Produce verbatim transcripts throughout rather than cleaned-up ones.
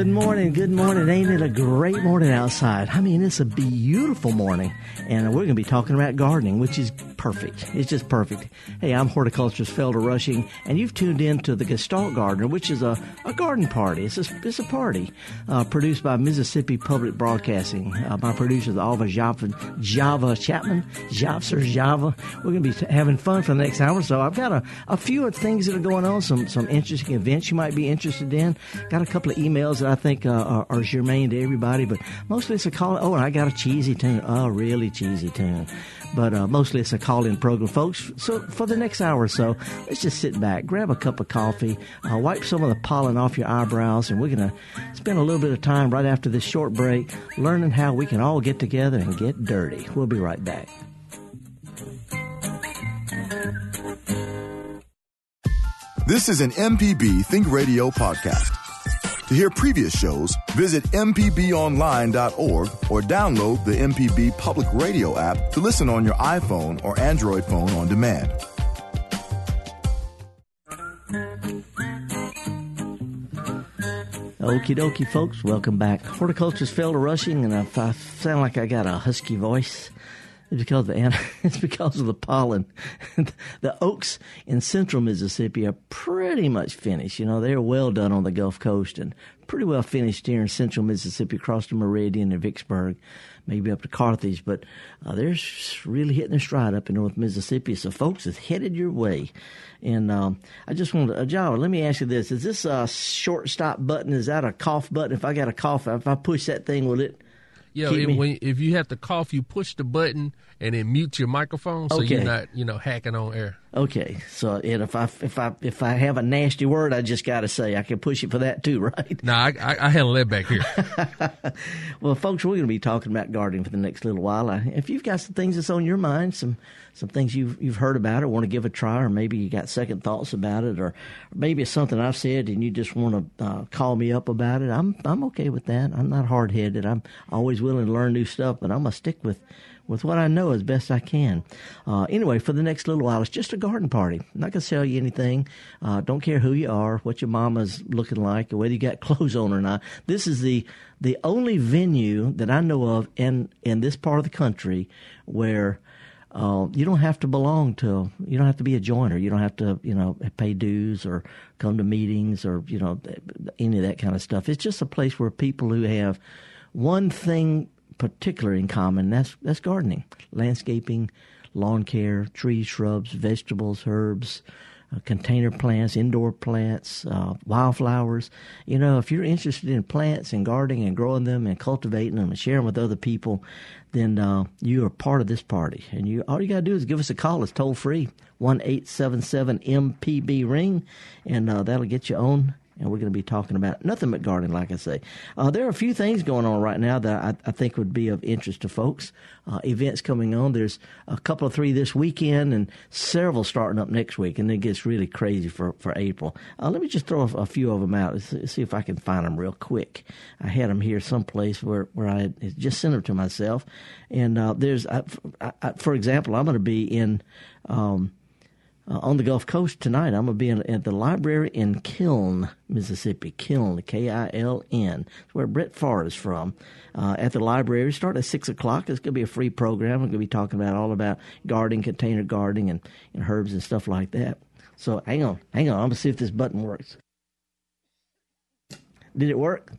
Good morning, good morning. Ain't it a great morning outside? I mean, it's a beautiful morning, and we're going to be talking about gardening, which is perfect. It's just perfect. Hey, I'm horticulturist Felder Rushing, and you've tuned in to the Gestalt Gardener, which is a, a garden party. It's a, it's a party uh, produced by Mississippi Public Broadcasting. Uh, my producer is Alva Java, Java Chapman, Jobster Java. We're going to be having fun for the next hour or so. I've got a, a few things that are going on, some, some interesting events you might be interested in. Got a couple of emails that I think uh, are, are germane to everybody, but mostly it's a call. Oh, and I got a cheesy tune. Oh, really cheesy tune. But uh, mostly it's a call-in program, folks. So for the next hour or so, let's just sit back, grab a cup of coffee, uh, wipe some of the pollen off your eyebrows, and we're going to spend a little bit of time right after this short break learning how we can all get together and get dirty. We'll be right back. This is an M P B Think Radio podcast. To hear previous shows, visit m p b online dot org or download the M P B Public Radio app to listen on your iPhone or Android phone on demand. Okie dokie, folks. Welcome back. Horticulturist Felder Rushing, and if I sound like I got a husky voice, It's because of the, it's because of the pollen. The oaks in central Mississippi are pretty much finished. You know, they're well done on the Gulf Coast and pretty well finished here in central Mississippi, across the Meridian and Vicksburg, maybe up to Carthage. But uh, they're really hitting their stride up in north Mississippi. So, folks, it's headed your way. And um, I just wanted to, uh, Java, let me ask you this. Is this a short stop button? Is that a cough button? If I got a cough, if I push that thing, will it? You know, it, when, if you have to cough, you push the button and it mutes your microphone, so okay. You're not, you know, hacking on air. Okay, so and if I if I if I have a nasty word, I just got to say I can push it for that too, right? No, nah, I, I, I handle that back here. Well, folks, we're going to be talking about gardening for the next little while. I, if you've got some things that's on your mind, some some things you've you've heard about or want to give a try, or maybe you got second thoughts about it, or maybe it's something I've said and you just want to uh, call me up about it, I'm I'm okay with that. I'm not hard headed. I'm always willing to learn new stuff, but I'm gonna stick with. with what I know as best I can. Uh, anyway, for the next little while, it's just a garden party. I'm not going to sell you anything. Uh, don't care who you are, what your mama's looking like, or whether you got clothes on or not. This is the the only venue that I know of in, in this part of the country where uh, you don't have to belong to, you don't have to be a joiner. You don't have to, you know, pay dues or come to meetings or, you know, any of that kind of stuff. It's just a place where people who have one thing particular in common, that's that's gardening, landscaping, lawn care, trees, shrubs, vegetables, herbs, uh, container plants, indoor plants, uh, wildflowers. You know, if you're interested in plants and gardening and growing them and cultivating them and sharing with other people, then uh, you are part of this party. And you all you got to do is give us a call. It's toll free, one eight seven seven M P B ring, and uh, that'll get you on. And we're going to be talking about nothing but gardening, like I say. Uh, there are a few things going on right now that I, I think would be of interest to folks. Uh, events coming on. There's a couple of three this weekend and several starting up next week. And it gets really crazy for, for April. Uh, let me just throw a, a few of them out. Let's see if I can find them real quick. I had them here someplace where, where I had just sent them to myself. And uh, there's, I, I, for example, I'm going to be in... Um, Uh, on the Gulf Coast tonight. I'm going to be in, at the library in Kiln, Mississippi. Kiln, K I L N. It's where Brett Favre is from. Uh, at the library, we start at six o'clock. It's going to be a free program. I'm going to be talking about all about gardening, container gardening, and, and herbs and stuff like that. So hang on, hang on. I'm going to see if this button works. Did it work?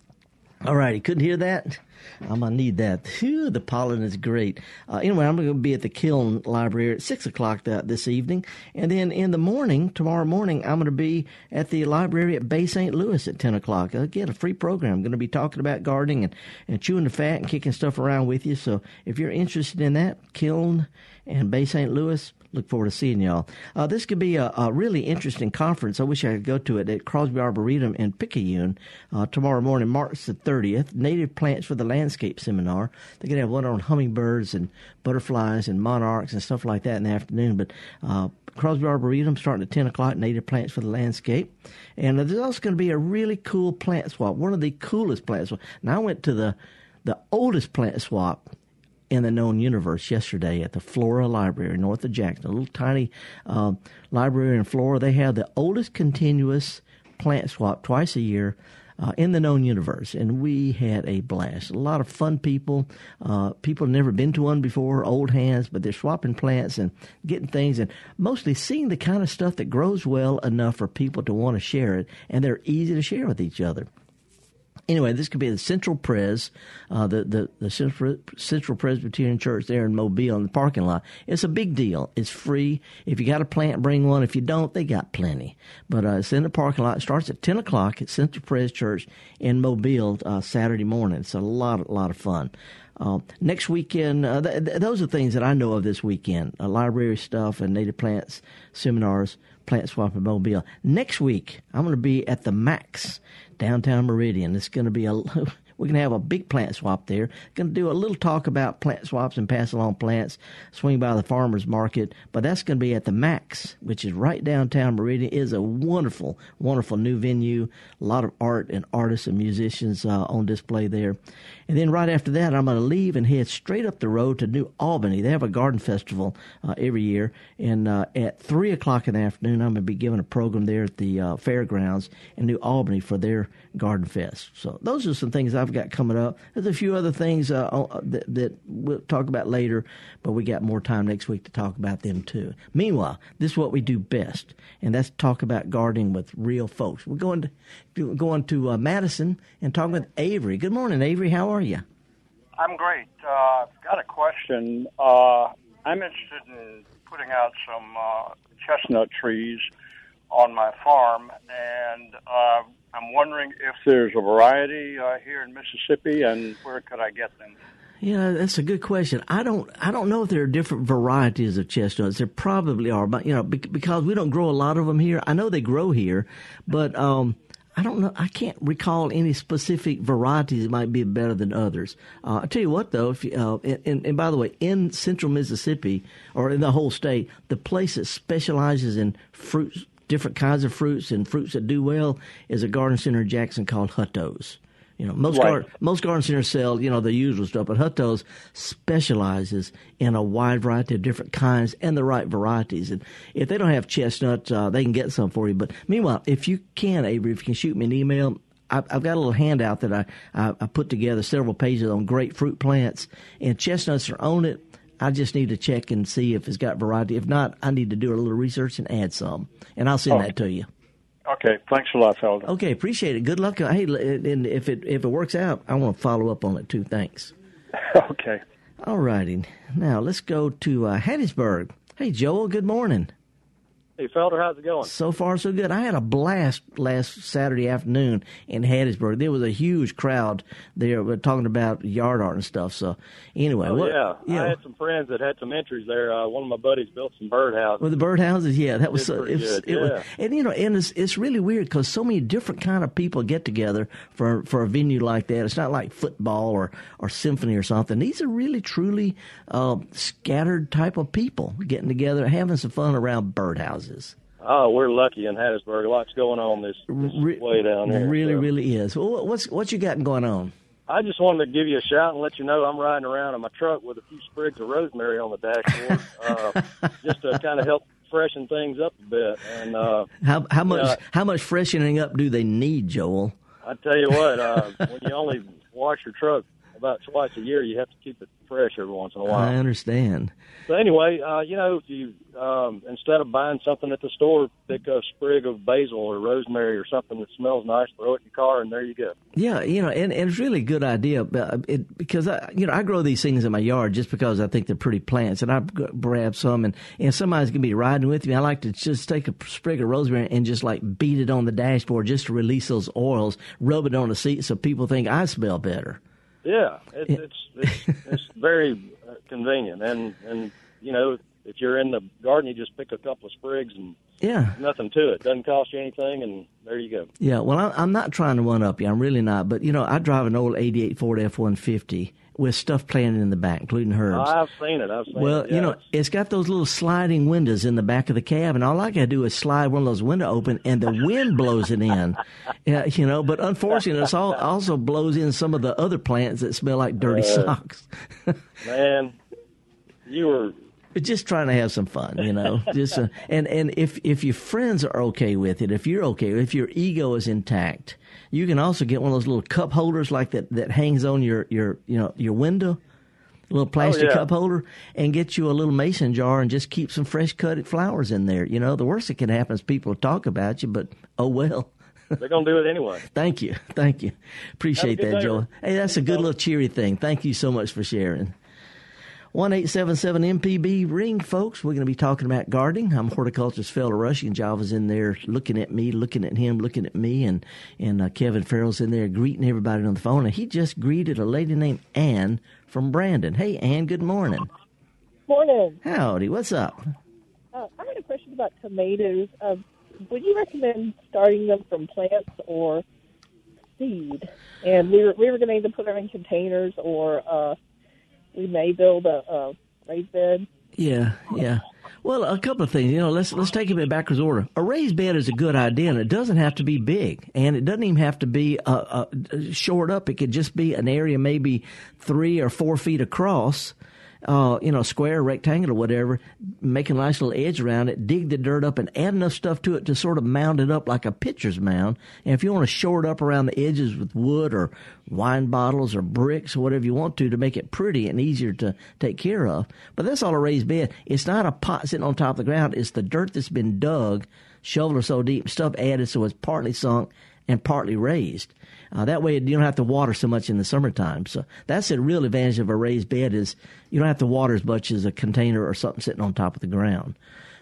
All right, you couldn't hear that? I'm going to need that. Whew, the pollen is great. Uh, anyway, I'm going to be at the Kiln Library at six o'clock th- this evening. And then in the morning, tomorrow morning, I'm going to be at the library at Bay Saint Louis at ten o'clock. Again, a free program. I'm going to be talking about gardening and, and chewing the fat and kicking stuff around with you. So if you're interested in that, Kiln and Bay Saint Louis, look forward to seeing y'all. Uh, this could be a, a really interesting conference. I wish I could go to it at Crosby Arboretum in Picayune uh, tomorrow morning, March the thirtieth. Native Plants for the Landscape Seminar. They're going to have one on hummingbirds and butterflies and monarchs and stuff like that in the afternoon. But uh, Crosby Arboretum starting at ten o'clock, Native Plants for the Landscape. And there's also going to be a really cool plant swap, one of the coolest plant swaps. Now, I went to the, the oldest plant swap in the known universe yesterday at the Flora Library north of Jackson, a little tiny uh, library in Flora. They have the oldest continuous plant swap twice a year uh, in the known universe, and we had a blast. A lot of fun people, uh, people have never been to one before, old hands, but they're swapping plants and getting things, and mostly seeing the kind of stuff that grows well enough for people to want to share it, and they're easy to share with each other. Anyway, this could be the Central Pres, uh, the, the, the Central, Central Presbyterian Church there in Mobile in the parking lot. It's a big deal. It's free. If you got a plant, bring one. If you don't, they got plenty. But uh, it's in the parking lot. It starts at ten o'clock at Central Pres Church in Mobile uh, Saturday morning. It's a lot, lot of fun. Uh, next weekend, uh, th- th- those are things that I know of this weekend, uh, library stuff and native plants, seminars, plant swap in Mobile. Next week, I'm going to be at the Max, Downtown Meridian. It's going to be a we're going to have a big plant swap there. Going to do a little talk about plant swaps and pass along plants. Swing by the farmers market, but that's going to be at the Max, which is right downtown Meridian. It is a wonderful, wonderful new venue. A lot of art and artists and musicians uh, on display there. And then right after that, I'm going to leave and head straight up the road to New Albany. They have a garden festival uh, every year, and uh, at three o'clock in the afternoon, I'm going to be giving a program there at the uh, fairgrounds in New Albany for their garden fest. So those are some things I've got coming up. There's a few other things uh, that, that we'll talk about later, but we got more time next week to talk about them too. Meanwhile, this is what we do best, and that's talk about gardening with real folks. We're going to going to uh, Madison and talking with Avery. Good morning, Avery. How are you? I'm great. Uh, I've got a question. Uh, I'm interested in putting out some uh, chestnut trees on my farm, and uh, I'm wondering if there's a variety uh, here in Mississippi, and where could I get them? Yeah, that's a good question. I don't, I don't know if there are different varieties of chestnuts. There probably are, but you know, because we don't grow a lot of them here. I know they grow here, but um, I don't know. I can't recall any specific varieties that might be better than others. Uh, I tell you what, though, if you, uh, and, and by the way, in central Mississippi or in the whole state, the place that specializes in fruits, different kinds of fruits and fruits that do well is a garden center in Jackson called Hutto's. You know, most right. gar- most garden centers sell, you know, the usual stuff, but Hutto's specializes in a wide variety of different kinds and the right varieties. And if they don't have chestnut, uh, they can get some for you. But meanwhile, if you can, Avery, if you can shoot me an email. I've got a little handout that I, I, I put together, several pages on grapefruit plants, and chestnuts are on it. I just need to check and see if it's got variety. If not, I need to do a little research and add some, and I'll send oh. that to you. Okay, thanks a lot, Felder. Okay, appreciate it. Good luck. Hey, and if it if it works out, I want to follow up on it too. Thanks. Okay. All righty. Now let's go to uh, Hattiesburg. Hey, Joel. Good morning. Hey, Felder. How's it going? So far, so good. I had a blast last Saturday afternoon in Hattiesburg. There was a huge crowd there talking about yard art and stuff. So, anyway. Oh, what, yeah. You know, I had some friends that had some entries there. Uh, one of my buddies built some birdhouses. Well, the birdhouses, yeah. That was so, it was, good. It yeah. was, and, you know, and it's, it's really weird because so many different kind of people get together for for a venue like that. It's not like football or, or symphony or something. These are really, truly uh, scattered type of people getting together, having some fun around birdhouses. Oh, we're lucky in Hattiesburg. Lots going on this, this Re- way down here. It really, so. really is. Well, what's what you got going on? I just wanted to give you a shout and let you know I'm riding around in my truck with a few sprigs of rosemary on the dashboard, uh, just to kind of help freshen things up a bit. And uh, how how much uh, how much freshening up do they need, Joel? I tell you what, uh, when you only wash your truck about twice a year, you have to keep it fresh every once in a while. I understand. So anyway, uh, you know, if you um, instead of buying something at the store, pick a sprig of basil or rosemary or something that smells nice, throw it in your car, and there you go. Yeah, you know, and, and it's really a good idea it, because, I, you know, I grow these things in my yard just because I think they're pretty plants, and I grab some, and, and somebody's going to be riding with me. I like to just take a sprig of rosemary and just, like, beat it on the dashboard just to release those oils, rub it on the seat so people think I smell better. Yeah, it, it's, it's it's very convenient, and and you know if you're in the garden, you just pick a couple of sprigs and yeah, nothing to it. Doesn't cost you anything, and there you go. Yeah, well, I, I'm not trying to one up you. I'm really not, but you know, I drive an old eighty-eight Ford F one fifty with stuff planted in the back, including herbs. Oh, I've seen it. I've seen well, it. Well, yes. You know, it's got those little sliding windows in the back of the cab, and all I got to do is slide one of those windows open, and the wind blows it in. Yeah, you know, but unfortunately, it also blows in some of the other plants that smell like dirty uh, socks. Man, you were But just trying to have some fun, you know. Just uh, and and if if your friends are okay with it, if you're okay, if your ego is intact, you can also get one of those little cup holders like that that hangs on your your you know your window, a little plastic oh, yeah. cup holder, and get you a little mason jar and just keep some fresh cut flowers in there. You know, the worst that can happen is people talk about you, but oh well. They're going to do it anyway. Thank you. Thank you. Appreciate that, Joel. Hey, that's a good little cheery thing. Thank you so much for sharing. one eight seven seven M P B ring, folks. We're going to be talking about gardening. I'm horticulturist Felder Rushing. Java's in there looking at me, looking at him, looking at me. And, and uh, Kevin Farrell's in there greeting everybody on the phone. And he just greeted a lady named Ann from Brandon. Hey, Ann, good morning. Morning. Howdy. What's up? Uh, I had a question about tomatoes. Uh, Would you recommend starting them from plants or seed? And we were we were going to either put them in containers or uh, we may build a, a raised bed. Yeah, yeah. Well, a couple of things. You know, let's let's take it in backwards order. A raised bed is a good idea, and it doesn't have to be big, and it doesn't even have to be uh, uh, shored up. It could just be an area maybe three or four feet across. Uh, you know, square, rectangular, whatever, make a nice little edge around it, dig the dirt up and add enough stuff to it to sort of mound it up like a pitcher's mound. And if you want to shore it up around the edges with wood or wine bottles or bricks or whatever you want to to make it pretty and easier to take care of. But that's all a raised bed. It's not a pot sitting on top of the ground. It's the dirt that's been dug, shoveled or so deep, stuff added so it's partly sunk and partly raised. Uh, that way you don't have to water so much in the summertime. So that's the real advantage of a raised bed is you don't have to water as much as a container or something sitting on top of the ground.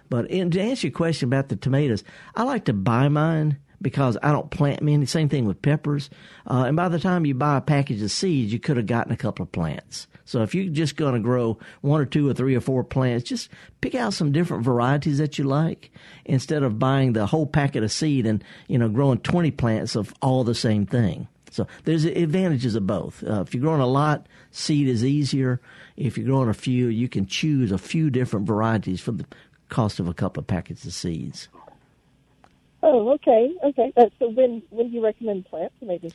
But in, to answer your question about the tomatoes, I like to buy mine because I don't plant many. Same thing with peppers. Uh, and by the time you buy a package of seeds, you could have gotten a couple of plants. So if you're just going to grow one or two or three or four plants, just pick out some different varieties that you like instead of buying the whole packet of seed and, you know, growing twenty plants of all the same thing. So there's advantages of both. Uh, if you're growing a lot, seed is easier. If you're growing a few, you can choose a few different varieties for the cost of a couple of packets of seeds. Oh, okay, okay. Uh, so when when do you recommend plants? Maybe.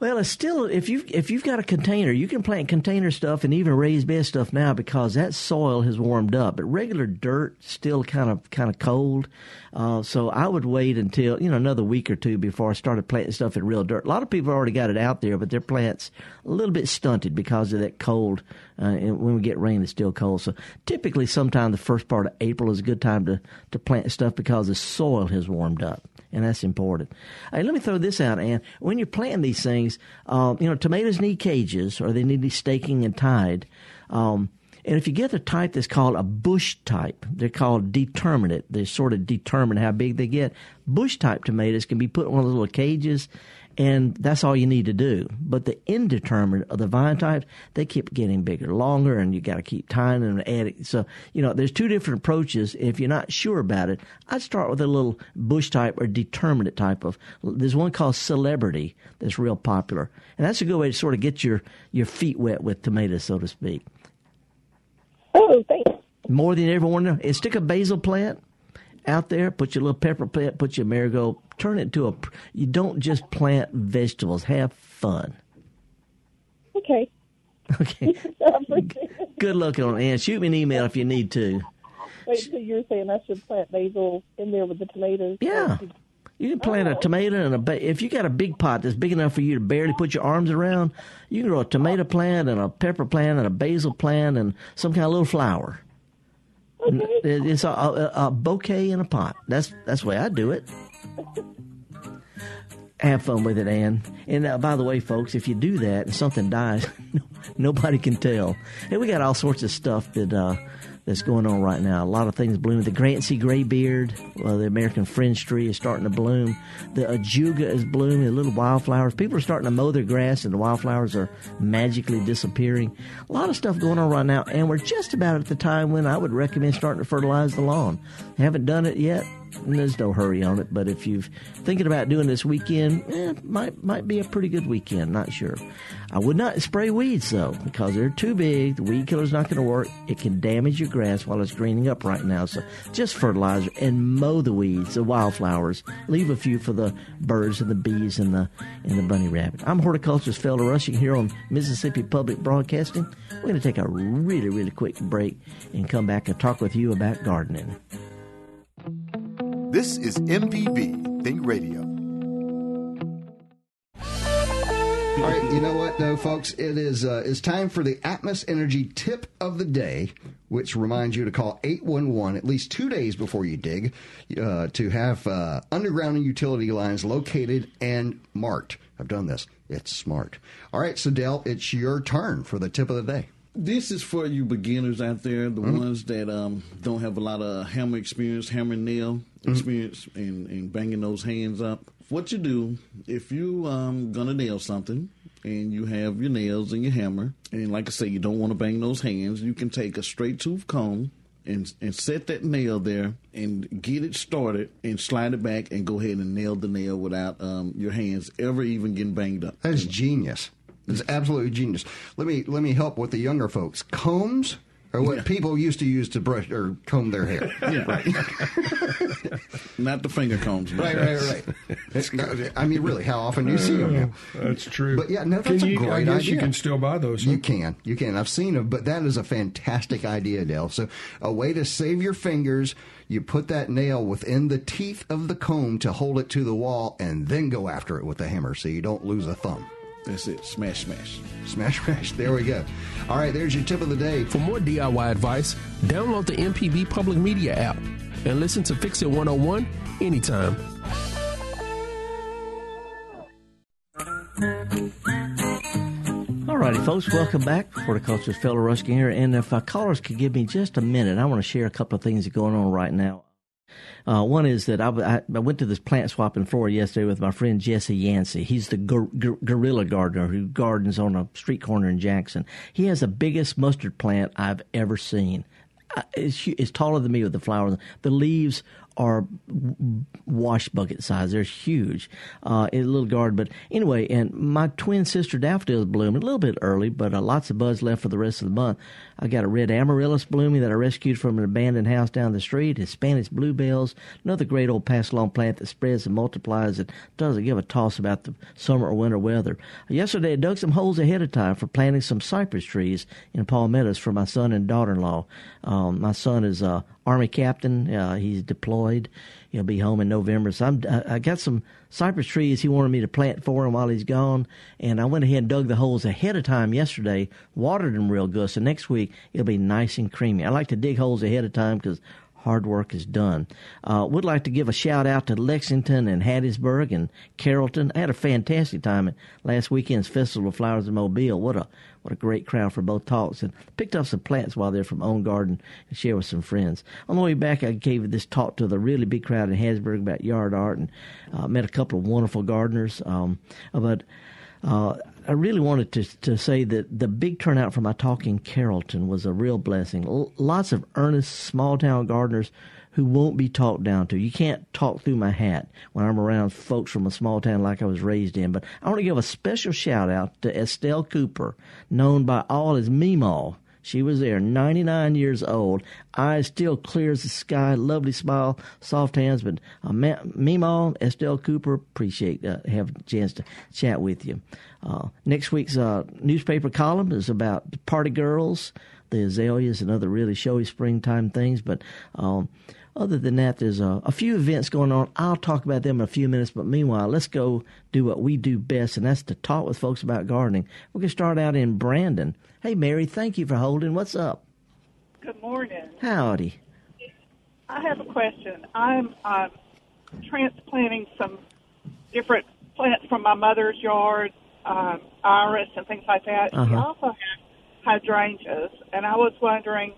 Well, it's still if you if you've got a container, you can plant container stuff and even raised bed stuff now because that soil has warmed up. But regular dirt still kind of kind of cold, uh, so I would wait until you know another week or two before I started planting stuff in real dirt. A lot of people already got it out there, but their plants a little bit stunted because of that cold. Uh, and when we get rain, it's still cold. So typically, sometime the first part of April is a good time to to plant stuff because the soil has warmed up. And that's important. Hey, let me throw this out, Ann. When you're planting these things, um, you know, tomatoes need cages or they need to be staking and tied. Um, and if you get the type that's called a bush type, they're called determinate. They sort of determine how big they get. Bush type tomatoes can be put in one of those little cages, and that's all you need to do. But the indeterminate of the vine types, they keep getting bigger, longer, and you got to keep tying them and adding. So, you know, there's two different approaches. If you're not sure about it, I'd start with a little bush type or determinate type of. There's one called Celebrity that's real popular. And that's a good way to sort of get your, your feet wet with tomatoes, so to speak. Oh, thanks. More than everyone knows. Stick a basil plant out there, put your little pepper plant, put your marigold, turn it to a, you don't just plant vegetables, have fun. Okay. Okay. Good luck on it, Ann. Shoot me an email if you need to. Wait, so you're saying I should plant basil in there with the tomatoes? Yeah. You can plant oh. a tomato and a ba- if you got a big pot that's big enough for you to barely put your arms around, you can grow a tomato plant and a pepper plant and a basil plant and some kind of little flower. Okay. It's a, a, a bouquet in a pot. That's that's the way I do it. Have fun with it, Ann. And uh, by the way, folks, if you do that and something dies, nobody can tell. And we got all sorts of stuff that uh, that's going on right now. A lot of things blooming. The Grantsey graybeard, uh, the American fringe tree is starting to bloom. The Ajuga is blooming, the little wildflowers. People are starting to mow their grass, and the wildflowers are magically disappearing. A lot of stuff going on right now, and we're just about at the time when I would recommend starting to fertilize the lawn. Haven't done it yet. and there's no hurry on it, but if you're thinking about doing this weekend, eh, might might be a pretty good weekend, not sure. I would not spray weeds, though, because they're too big. The weed killer's not going to work. It can damage your grass while it's greening up right now, so just fertilizer and mow the weeds, the wildflowers. Leave a few for the birds and the bees and the and the bunny rabbit. I'm horticulturist Felder Rushing here on Mississippi Public Broadcasting. We're going to take a really, really quick break and come back and talk with you about gardening. This is M P B Think Radio. All right, you know what, though, folks? It is uh, it's time for the Atmos Energy Tip of the Day, which reminds you to call eight one one at least two days before you dig uh, to have uh, underground utility lines located and marked. I've done this. It's smart. All right, so, Dale, it's your turn for the Tip of the Day. This is for you beginners out there, the mm-hmm. ones that um, don't have a lot of hammer experience, hammer and nail experience, mm-hmm. and, and banging those hands up. What you do, if you um gonna nail something and you have your nails and your hammer, and like I say, you don't want to bang those hands, you can take a straight tooth comb and and set that nail there and get it started and slide it back and go ahead and nail the nail without um your hands ever even getting banged up. That's genius. It's absolutely genius. Let me let me help with the younger folks. Combs are what yeah. people used to use to brush or comb their hair. Yeah. Right. Not the finger combs. Right, right, right. It's not, I mean, really, how often do you see them now? That's true. But, yeah, no, that's can a you, great I guess idea. You can still buy those. Huh? You can. You can. I've seen them, but that is a fantastic idea, Dale. So a way to save your fingers, you put that nail within the teeth of the comb to hold it to the wall and then go after it with the hammer so you don't lose a thumb. That's it. Smash, smash. Smash, smash. There we go. All right, there's your tip of the day. For more D I Y advice, download the M P B Public Media app and listen to Fix It one oh one anytime. All righty, folks. Welcome back. Horticulturist Felder Ruskin here. And if our callers could give me just a minute, I want to share a couple of things that are going on right now. Uh, one is that I, I went to this plant swap in Florida yesterday with my friend Jesse Yancey. He's the gor- gor- gorilla gardener who gardens on a street corner in Jackson. He has the biggest mustard plant I've ever seen. I, it's, it's taller than me with the flowers. The leaves are wash bucket size. They're huge. Uh, in a little garden. But anyway, and my twin sister daffodils bloom a little bit early, but uh, lots of buds left for the rest of the month. I got a red amaryllis blooming that I rescued from an abandoned house down the street, Hispanic bluebells, another great old pass-along plant that spreads and multiplies and doesn't give a toss about the summer or winter weather. Yesterday, I dug some holes ahead of time for planting some cypress trees in palmettos for my son and daughter-in-law. Um, my son is a uh, Army captain. Uh, he's deployed. He'll be home in November. So I'm, I got some cypress trees he wanted me to plant for him while he's gone, and I went ahead and dug the holes ahead of time yesterday, watered them real good, so next week it'll be nice and creamy. I like to dig holes ahead of time because hard work is done. Uh, would like to give a shout out to Lexington and Hattiesburg and Carrollton. I had a fantastic time at last weekend's Festival of Flowers in Mobile. What a What a great crowd for both talks. And picked up some plants while they're from Own Garden and share with some friends. On the way back, I gave this talk to the really big crowd in Hattiesburg about yard art and uh, met a couple of wonderful gardeners. Um, but uh, I really wanted to, to say that the big turnout for my talk in Carrollton was a real blessing. L- lots of earnest small-town gardeners who won't be talked down to. You can't talk through my hat when I'm around folks from a small town like I was raised in. But I want to give a special shout-out to Estelle Cooper, known by all as Meemaw. She was there, ninety-nine years old, eyes still clear as the sky, lovely smile, soft hands. But uh, Ma- Meemaw, Estelle Cooper, appreciate uh, having a chance to chat with you. Uh, next week's uh, newspaper column is about party girls, the azaleas, and other really showy springtime things. But um other than that, there's a, a few events going on. I'll talk about them in a few minutes, but meanwhile, let's go do what we do best, and that's to talk with folks about gardening. We're going to start out in Brandon. Hey, Mary, thank you for holding. What's up? Good morning. Howdy. I have a question. I'm uh, transplanting some different plants from my mother's yard, um, iris and things like that. Uh-huh. We also have hydrangeas, and I was wondering,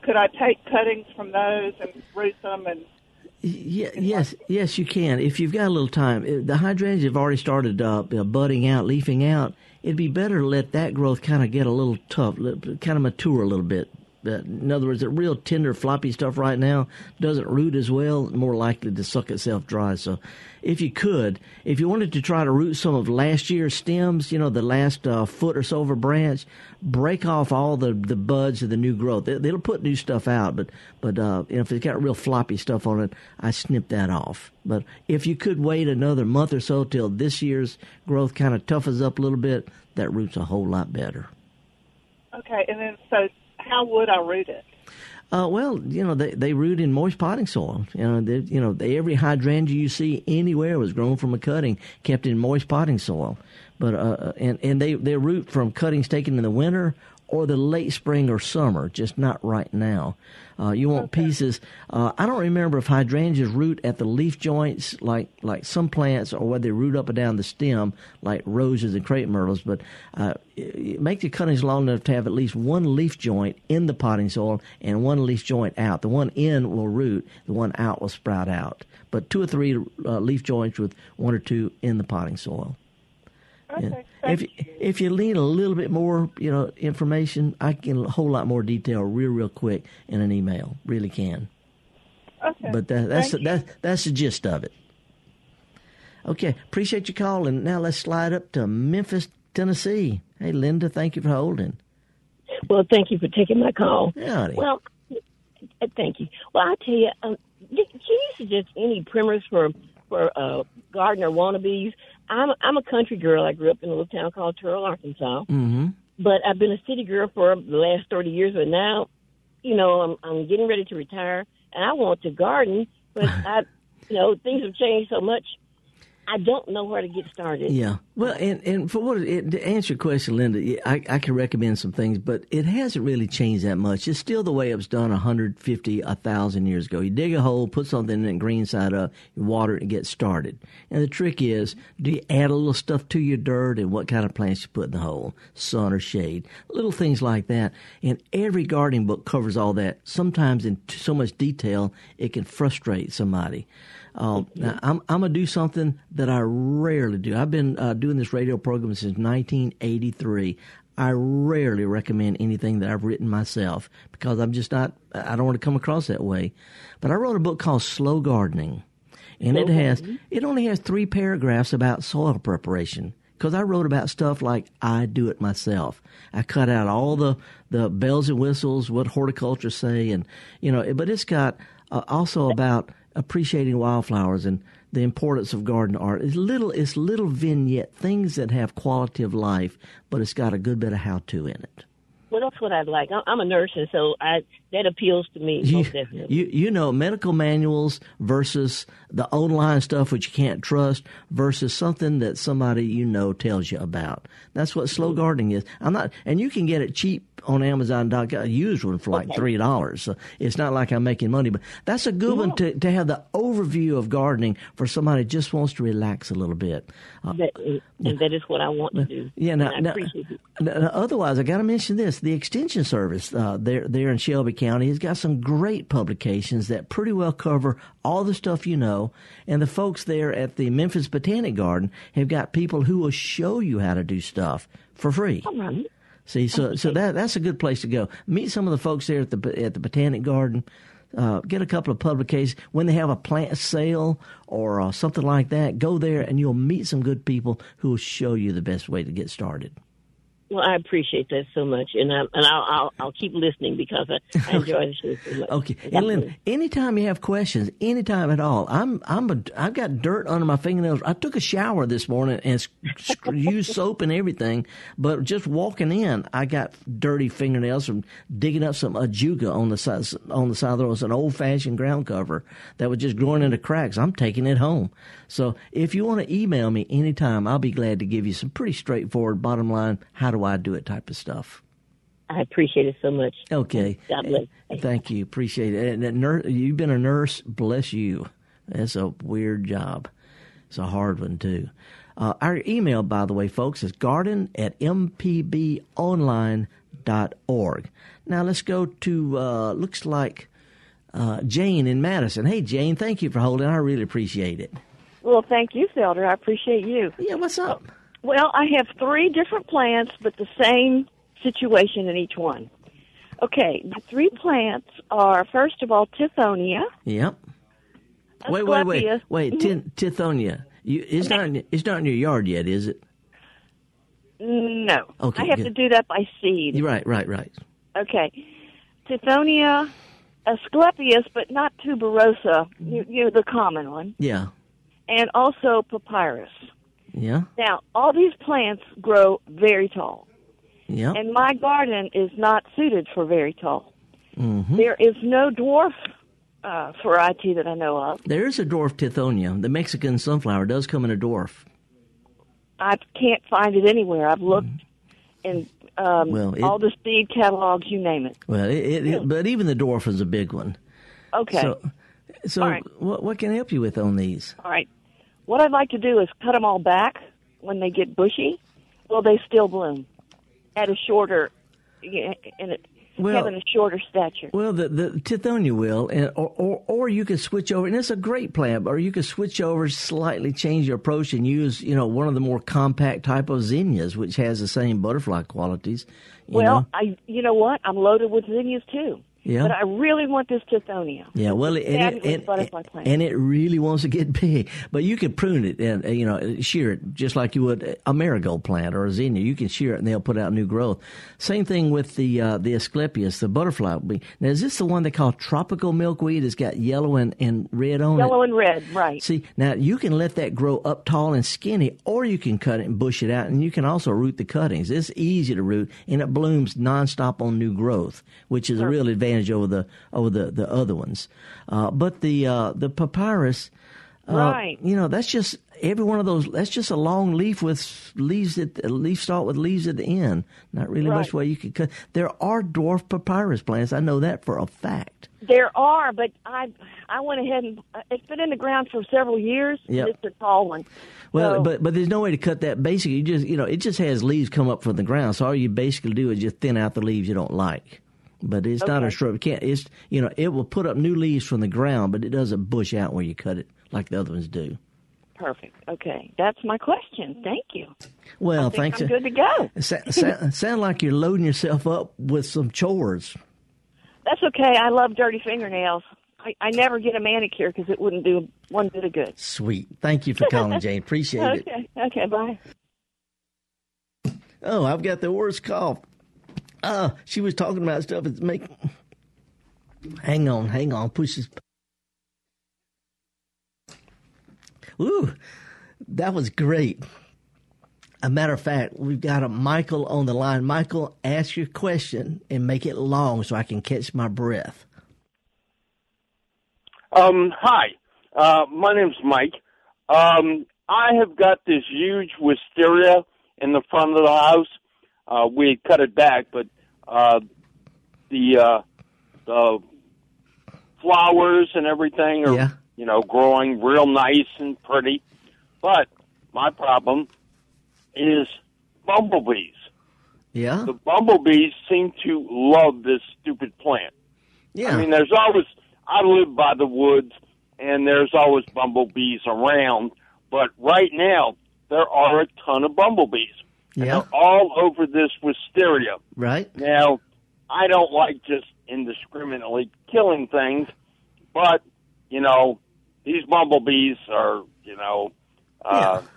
could I take cuttings from those and root them? And yeah, and yes, like yes, you can. If you've got a little time, the hydrangeas have already started uh, budding out, leafing out. It'd be better to let that growth kind of get a little tough, kind of mature a little bit. in other words, the real tender, floppy stuff right now doesn't root as well, more likely to suck itself dry. So if you could, if you wanted to try to root some of last year's stems, you know, the last uh, foot or so of a branch, break off all the, the buds of the new growth. It, it'll put new stuff out, but, but uh, you know, if it's got real floppy stuff on it, I snip that off. But if you could wait another month or so till this year's growth kind of toughens up a little bit, that root's a whole lot better. Okay, and then so... how would I root it? Uh, well, you know, they, they root in moist potting soil. You know, they, you know they, every hydrangea you see anywhere was grown from a cutting kept in moist potting soil. But uh, and, and they, they root from cuttings taken in the winter or the late spring or summer, just not right now. Uh, you want okay. pieces. Uh, I don't remember if hydrangeas root at the leaf joints like, like some plants or whether they root up and down the stem like roses and crepe myrtles, but uh, make the cuttings long enough to have at least one leaf joint in the potting soil and one leaf joint out. The one in will root, the one out will sprout out. But two or three uh, leaf joints with one or two in the potting soil. Okay, if you, if you need a little bit more, you know, information, I can a whole lot more detail real, real quick in an email. Really can. Okay. But that, that's the, that, that's the gist of it. Okay, appreciate your call, and now let's slide up to Memphis, Tennessee. Hey, Linda, thank you for holding. Well, thank you for taking my call. Howdy. Well, thank you. Well, I tell you, um, do you suggest any primers for for uh, gardener wannabes? I'm I'm a country girl. I grew up in a little town called Terrell, Arkansas. Mm-hmm. But I've been a city girl for the last thirty years. But now, you know, I'm I'm getting ready to retire, and I want to garden. But I, you know, things have changed so much. I don't know where to get started. Yeah. Well, and, and for what it, to answer your question, Linda, I, I can recommend some things, but it hasn't really changed that much. It's still the way it was done one hundred fifty, one thousand years ago. You dig a hole, put something in it, green side up, you water it, and get started. And the trick is, do you add a little stuff to your dirt and what kind of plants you put in the hole, sun or shade, little things like that. And every gardening book covers all that, sometimes in t- so much detail it can frustrate somebody. Uh, now, I'm, I'm going to do something that I rarely do. I've been uh, doing this radio program since nineteen eighty-three. I rarely recommend anything that I've written myself because I'm just not, I don't want to come across that way. But I wrote a book called Slow Gardening, and it has, it only has three paragraphs about soil preparation. Because I wrote about stuff like I do it myself. I cut out all the, the bells and whistles, what horticulture say, and, you know, but it's got uh, also about appreciating wildflowers and the importance of garden art. It's little, it's little vignette things that have quality of life, but it's got a good bit of how-to in it. Well, that's what I'd like. I'm a nurse, and so I, that appeals to me. You, you, you know, medical manuals versus the online stuff which you can't trust versus something that somebody you know tells you about. That's what slow gardening is. I'm not, and you can get it cheap on Amazon dot com. I used one for like okay. three dollars. So it's not like I'm making money, but that's a good yeah. one to, to have the overview of gardening for somebody who just wants to relax a little bit. Uh, that is, and that is what I want to do. Yeah, now, I now, now, otherwise, I got to mention this. The Extension Service uh, there, there in Shelby County has got some great publications that pretty well cover all the stuff you know. And the folks there at the Memphis Botanic Garden have got people who will show you how to do stuff for free. All right. See, so so that that's a good place to go. Meet some of the folks there at the at the Botanic Garden. Uh, get a couple of publications. When they have a plant sale or uh, something like that, go there and you'll meet some good people who will show you the best way to get started. Well, I appreciate that so much, and, I, and I'll, I'll, I'll keep listening because I, I enjoy the show so much. Okay, and Lynn, anytime you have questions, anytime at all, I'm I'm a, I've got dirt under my fingernails. I took a shower this morning and used soap and everything, but just walking in, I got dirty fingernails from digging up some Ajuga on the side on the side of the road. It's an old fashioned ground cover that was just growing into cracks. I'm taking it home. So if you want to email me anytime, I'll be glad to give you some pretty straightforward bottom line how to. I do it type of stuff. I appreciate it so much. Okay. God bless. Thank you. Appreciate it. And nurse, you've been a nurse. Bless you. That's a weird job. It's a hard one, too. Uh, our email, by the way, folks, is garden at m p b online dot org. Now let's go to, uh, looks like uh, Jane in Madison. Hey, Jane, thank you for holding. I really appreciate it. Well, thank you, Felder. I appreciate you. Yeah, what's up? Well, I have three different plants, but the same situation in each one. Okay, the three plants are, first of all, Tithonia. Yep. Asclepias. Wait, wait, wait, wait, t- Tithonia. You, it's, okay. not, it's not in your yard yet, is it? No. Okay. I have good. to do that by seed. Right, right, right. Okay. Tithonia, Asclepias, but not tuberosa, you, you know, the common one. Yeah. And also papyrus. Yeah. Now, all these plants grow very tall. Yeah. And my garden is not suited for very tall. Mm-hmm. There is no dwarf uh, variety that I know of. There is a dwarf Tithonia. The Mexican sunflower does come in a dwarf. I can't find it anywhere. I've looked in um, well, it, all the seed catalogs, you name it. Well, it, it, it, but even the dwarf is a big one. Okay. So, so right. what, what can I help you with on these? All right. What I'd like to do is cut them all back when they get bushy. Will they still bloom at a shorter, in a, well, having a shorter stature? Well, the, the Tithonia will, and, or, or or you can switch over, and it's a great plant, or you can switch over, slightly change your approach and use, you know, one of the more compact type of zinnias, which has the same butterfly qualities. You well, know. I, you know what? I'm loaded with zinnias, too. Yeah. But I really want this Tithonia. Yeah, well, and it, and, butterfly plant. And it really wants to get big. But you can prune it and, you know, shear it just like you would a marigold plant or a zinnia. You can shear it and they'll put out new growth. Same thing with the uh, the Asclepias, the butterfly. Now, is this the one they call tropical milkweed? It's got yellow and, and red on yellow it. Yellow and red, right. See, now you can let that grow up tall and skinny, or you can cut it and bush it out. And you can also root the cuttings. It's easy to root, and it blooms nonstop on new growth, which is Perfect. a real advantage over the over the, the other ones. Uh, but the uh, the papyrus, uh, right. you know, that's just every one of those. That's just a long leaf with leaves at a leaf stalk with leaves at the end. Not really right. much way you could cut. There are dwarf papyrus plants. I know that for a fact. There are, but I I went ahead and uh, it's been in the ground for several years. Yep. It's a tall one. Well, so. but but there's no way to cut that. Basically, you just you know, it just has leaves come up from the ground. So all you basically do is just thin out the leaves you don't like. But it's okay. not a shrub. It can't, it's, you know, it will put up new leaves from the ground, but it doesn't bush out where you cut it like the other ones do. Perfect. Okay. That's my question. Thank you. Well, I think thanks. I'm good to go. sa- sa- sound like you're loading yourself up with some chores. That's okay. I love dirty fingernails. I, I never get a manicure because it wouldn't do one bit of good. Sweet. Thank you for calling, Jane. Appreciate okay. it. Okay. Okay. Bye. Oh, I've got the worst cough. Uh, she was talking about stuff that's making... Hang on, hang on, push this... Ooh, that was great. A matter of fact, we've got a Michael on the line. Michael, ask your question and make it long so I can catch my breath. Um, hi, uh, my name's Mike. Um, I have got this huge wisteria in the front of the house. Uh, we cut it back, but uh, the, uh, the flowers and everything are, yeah. you know, growing real nice and pretty. But my problem is bumblebees. Yeah, the bumblebees seem to love this stupid plant. Yeah, I mean, there's always. I live by the woods, and there's always bumblebees around. But right now, there are a ton of bumblebees. Yeah. They're all over this wisteria. Right. Now, I don't like just indiscriminately killing things, but, you know, these bumblebees are, you know, uh, yeah.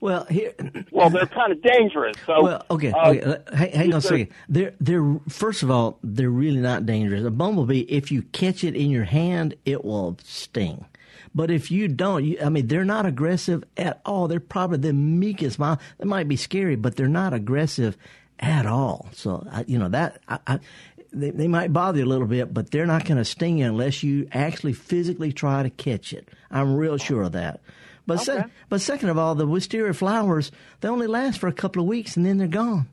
well, here, well, they're kind of dangerous. So, well, okay, uh, okay. Hang, hang on a second. They're, they're, first of all, they're really not dangerous. A bumblebee, if you catch it in your hand, it will sting. But if you don't, you, I mean, they're not aggressive at all. They're probably the meekest. They might be scary, but they're not aggressive at all. So, I, you know, that I, I, they, they might bother you a little bit, but they're not going to sting you unless you actually physically try to catch it. I'm real sure of that. But, okay. se- but second of all, the wisteria flowers, they only last for a couple of weeks, and then they're gone.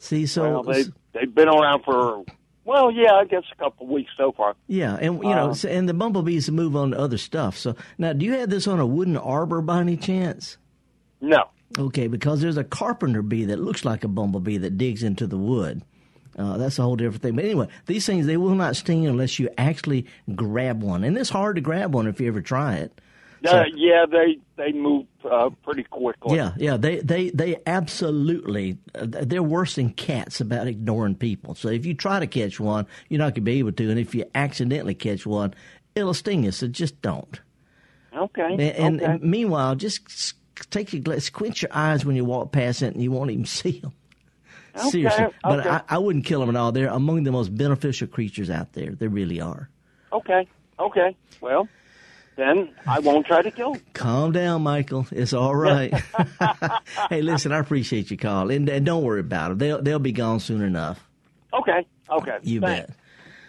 See, so... Well, they, they've been around for... Well, yeah, I guess a couple of weeks so far. Yeah, and you know, um, and the bumblebees move on to other stuff. So now, do you have this on a wooden arbor by any chance? No. Okay, because there's a carpenter bee that looks like a bumblebee that digs into the wood. Uh, that's a whole different thing. But anyway, these things, they will not sting unless you actually grab one. And it's hard to grab one if you ever try it. So, uh, yeah, they they move uh, pretty quickly. Yeah, yeah, they they they absolutely uh, they're worse than cats about ignoring people. So if you try to catch one, you're not going to be able to, and if you accidentally catch one, it'll sting you. So just don't. Okay. And, and, okay. and meanwhile, just take your squint your eyes when you walk past it, and you won't even see them. Okay, Seriously, okay. but I, I wouldn't kill them at all. They're among the most beneficial creatures out there. They really are. Okay. Okay. Well, then I won't try to kill them. Calm down, Michael. It's all right. Hey, listen, I appreciate your call, and, and don't worry about them. They'll they'll be gone soon enough. Okay. Okay. You Thanks. bet.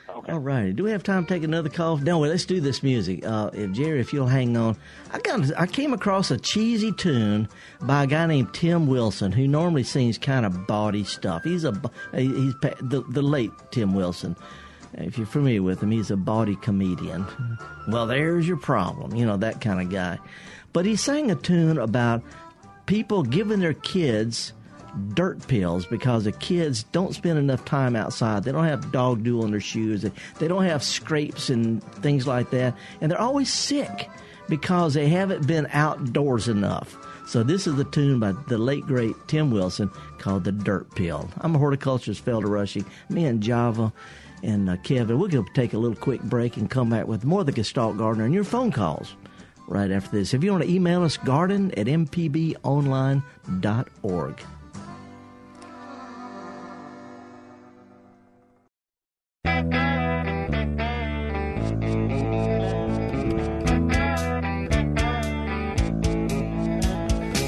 Okay. All right. Do we have time to take another call? No, let's do this music. Uh, if Jerry, if you'll hang on. I got. I came across a cheesy tune by a guy named Tim Wilson, who normally sings kind of bawdy stuff. He's a he's the, the late Tim Wilson. If you're familiar with him, he's a bawdy comedian. Well, there's your problem. You know, that kind of guy. But he sang a tune about people giving their kids dirt pills because the kids don't spend enough time outside. They don't have dog dew on their shoes. They don't have scrapes and things like that. And they're always sick because they haven't been outdoors enough. So this is the tune by the late, great Tim Wilson called The Dirt Pill. I'm a horticulturist, Felder Rushing. Me and Java and uh, Kevin, we're going to take a little quick break and come back with more of the Gestalt Gardener and your phone calls right after this. If you want to email us, garden at m p b online dot org.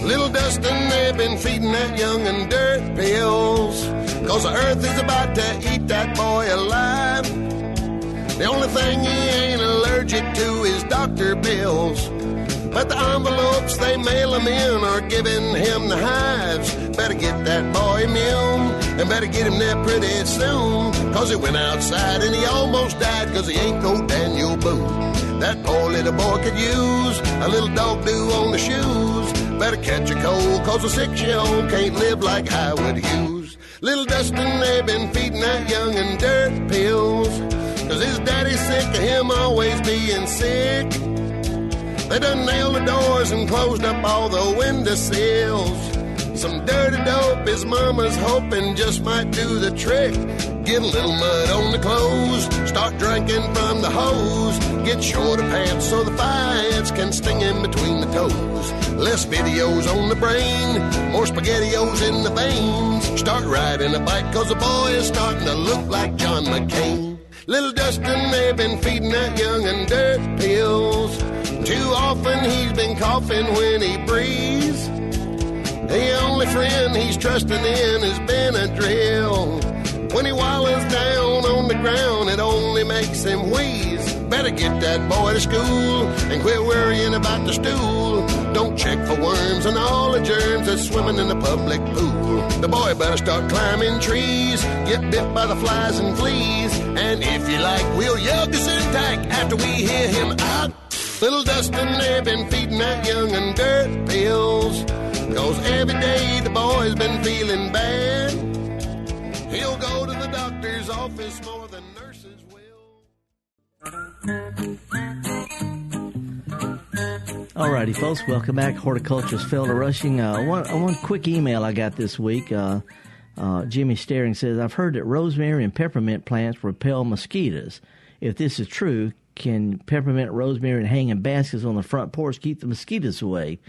Little Dustin, they've been feeding that young'un dirt pills, 'cause the earth is about to eat that boy alive. The only thing he ain't allergic to is doctor bills, but the envelopes they mail him in are giving him the hives. Better get that boy immune, and better get him there pretty soon, 'cause he went outside and he almost died, 'cause he ain't no Daniel Boone. That poor little boy could use a little dog dew on the shoes. Better catch a cold, 'cause a six-year-old can't live like I would use. Little Dustin, they've been feeding that young'un dirt pills, 'cause his daddy's sick of him always being sick. They done nailed the doors and closed up all the windowsills. Some dirty dope his mama's hoping just might do the trick. Get a little mud on the clothes, start drinking from the hose. Get shorter pants so the fire ants can sting in between the toes. Less videos on the brain, more SpaghettiOs in the veins. Start riding a bike 'cause the boy is starting to look like John McCain. Little Dustin, they've been feeding that young'un dirt pills. Too often he's been coughing when he breathes. The only friend he's trusting in is Benadryl. When he wallow's down on the ground, it only makes him wheeze. Better get that boy to school and quit worrying about the stool. Don't check for worms and all the germs that's swimming in the public pool. The boy better start climbing trees, get bit by the flies and fleas. And if you like, we'll yell Gesundheit after we hear him out. Little Dustin, they've been feeding that young'un dirt pills, 'cause every day the boy's been feeling bad. He'll go to the doctor's office more than nurses will. All righty, folks. Welcome back. Horticulturist Felder Rushing. Uh, one, one quick email I got this week. Uh, uh, Jimmy Staring says, I've heard that rosemary and peppermint plants repel mosquitoes. If this is true, can peppermint, rosemary, and hanging baskets on the front porch keep the mosquitoes away?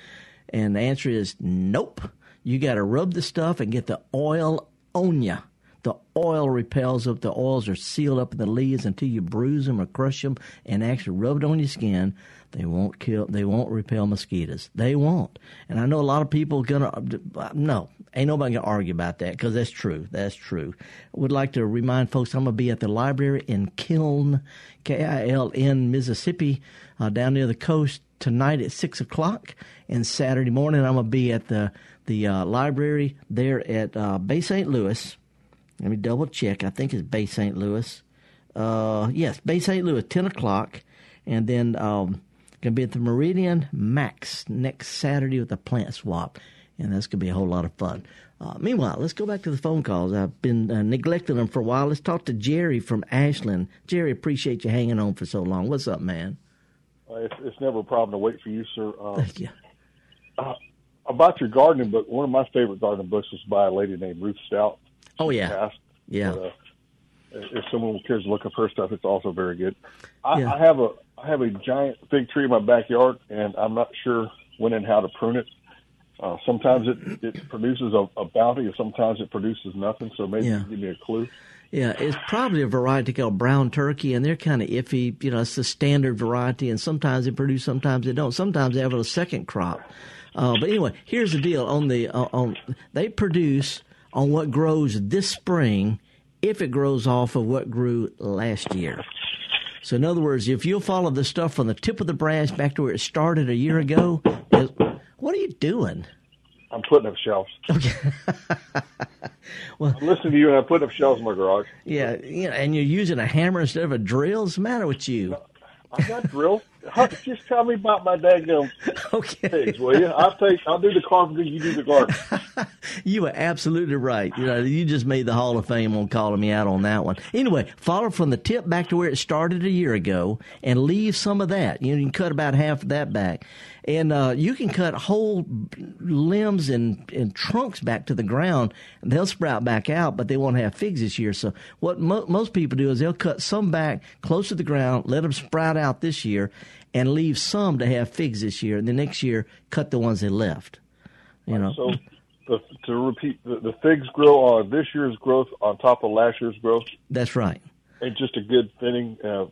And the answer is nope. You got to rub the stuff and get the oil on you. The oil repels up. The oils are sealed up in the leaves until you bruise them or crush them and actually rub it on your skin. They won't kill. They won't repel mosquitoes. They won't. And I know a lot of people are gonna no. Ain't nobody gonna argue about that because that's true. That's true. I would like to remind folks I'm gonna be at the library in Kiln, K I L N, Mississippi, uh, down near the coast tonight at six o'clock. And Saturday morning I'm gonna be at the the uh, library there at uh, Bay Saint Louis. Let me double check. I think it's Bay Saint Louis. Uh, yes, Bay Saint Louis, ten o'clock, and then. Um, Going to be at the Meridian Max next Saturday with a plant swap, and that's going to be a whole lot of fun. Uh, meanwhile, let's go back to the phone calls. I've been uh, neglecting them for a while. Let's talk to Jerry from Ashland. Jerry, appreciate you hanging on for so long. What's up, man? Uh, it's, it's never a problem to wait for you, sir. Um, yeah. uh, about your gardening book, one of my favorite gardening books is by a lady named Ruth Stout. Oh, yeah. Passed. Yeah. But, uh, if someone cares to look up her stuff, it's also very good. I, yeah. I have a I have a giant fig tree in my backyard, and I'm not sure when and how to prune it. Uh, sometimes it, it produces a, a bounty, and sometimes it produces nothing, so maybe yeah. you can give me a clue. Yeah, it's probably a variety called brown turkey, and they're kind of iffy. You know, it's the standard variety, and sometimes they produce, sometimes they don't. Sometimes they have a second crop. Uh, but anyway, here's the deal. On the uh, on they produce on what grows this spring if it grows off of what grew last year. So in other words, if you'll follow the stuff from the tip of the branch back to where it started a year ago, what are you doing? I'm putting up shelves. Okay. Well, I'm listening to you, and I'm putting up shelves in my garage. Yeah, you know, and you're using a hammer instead of a drill? What's the matter with you? No, I got drills. Just tell me about my daggum okay. pigs, will you? I'll take. I'll do the carpentry. You do the garden. You are absolutely right. You know, you just made the Hall of Fame on calling me out on that one. Anyway, follow from the tip back to where it started a year ago, and leave some of that. You know, you can cut about half of that back, and uh, you can cut whole limbs and, and trunks back to the ground. They'll sprout back out, but they won't have figs this year. So what mo- most people do is they'll cut some back close to the ground, let them sprout out this year, and leave some to have figs this year, and the next year cut the ones they left. You know. So the, to repeat, the, the figs grow on this year's growth on top of last year's growth. That's right. And just a good thinning. Uh,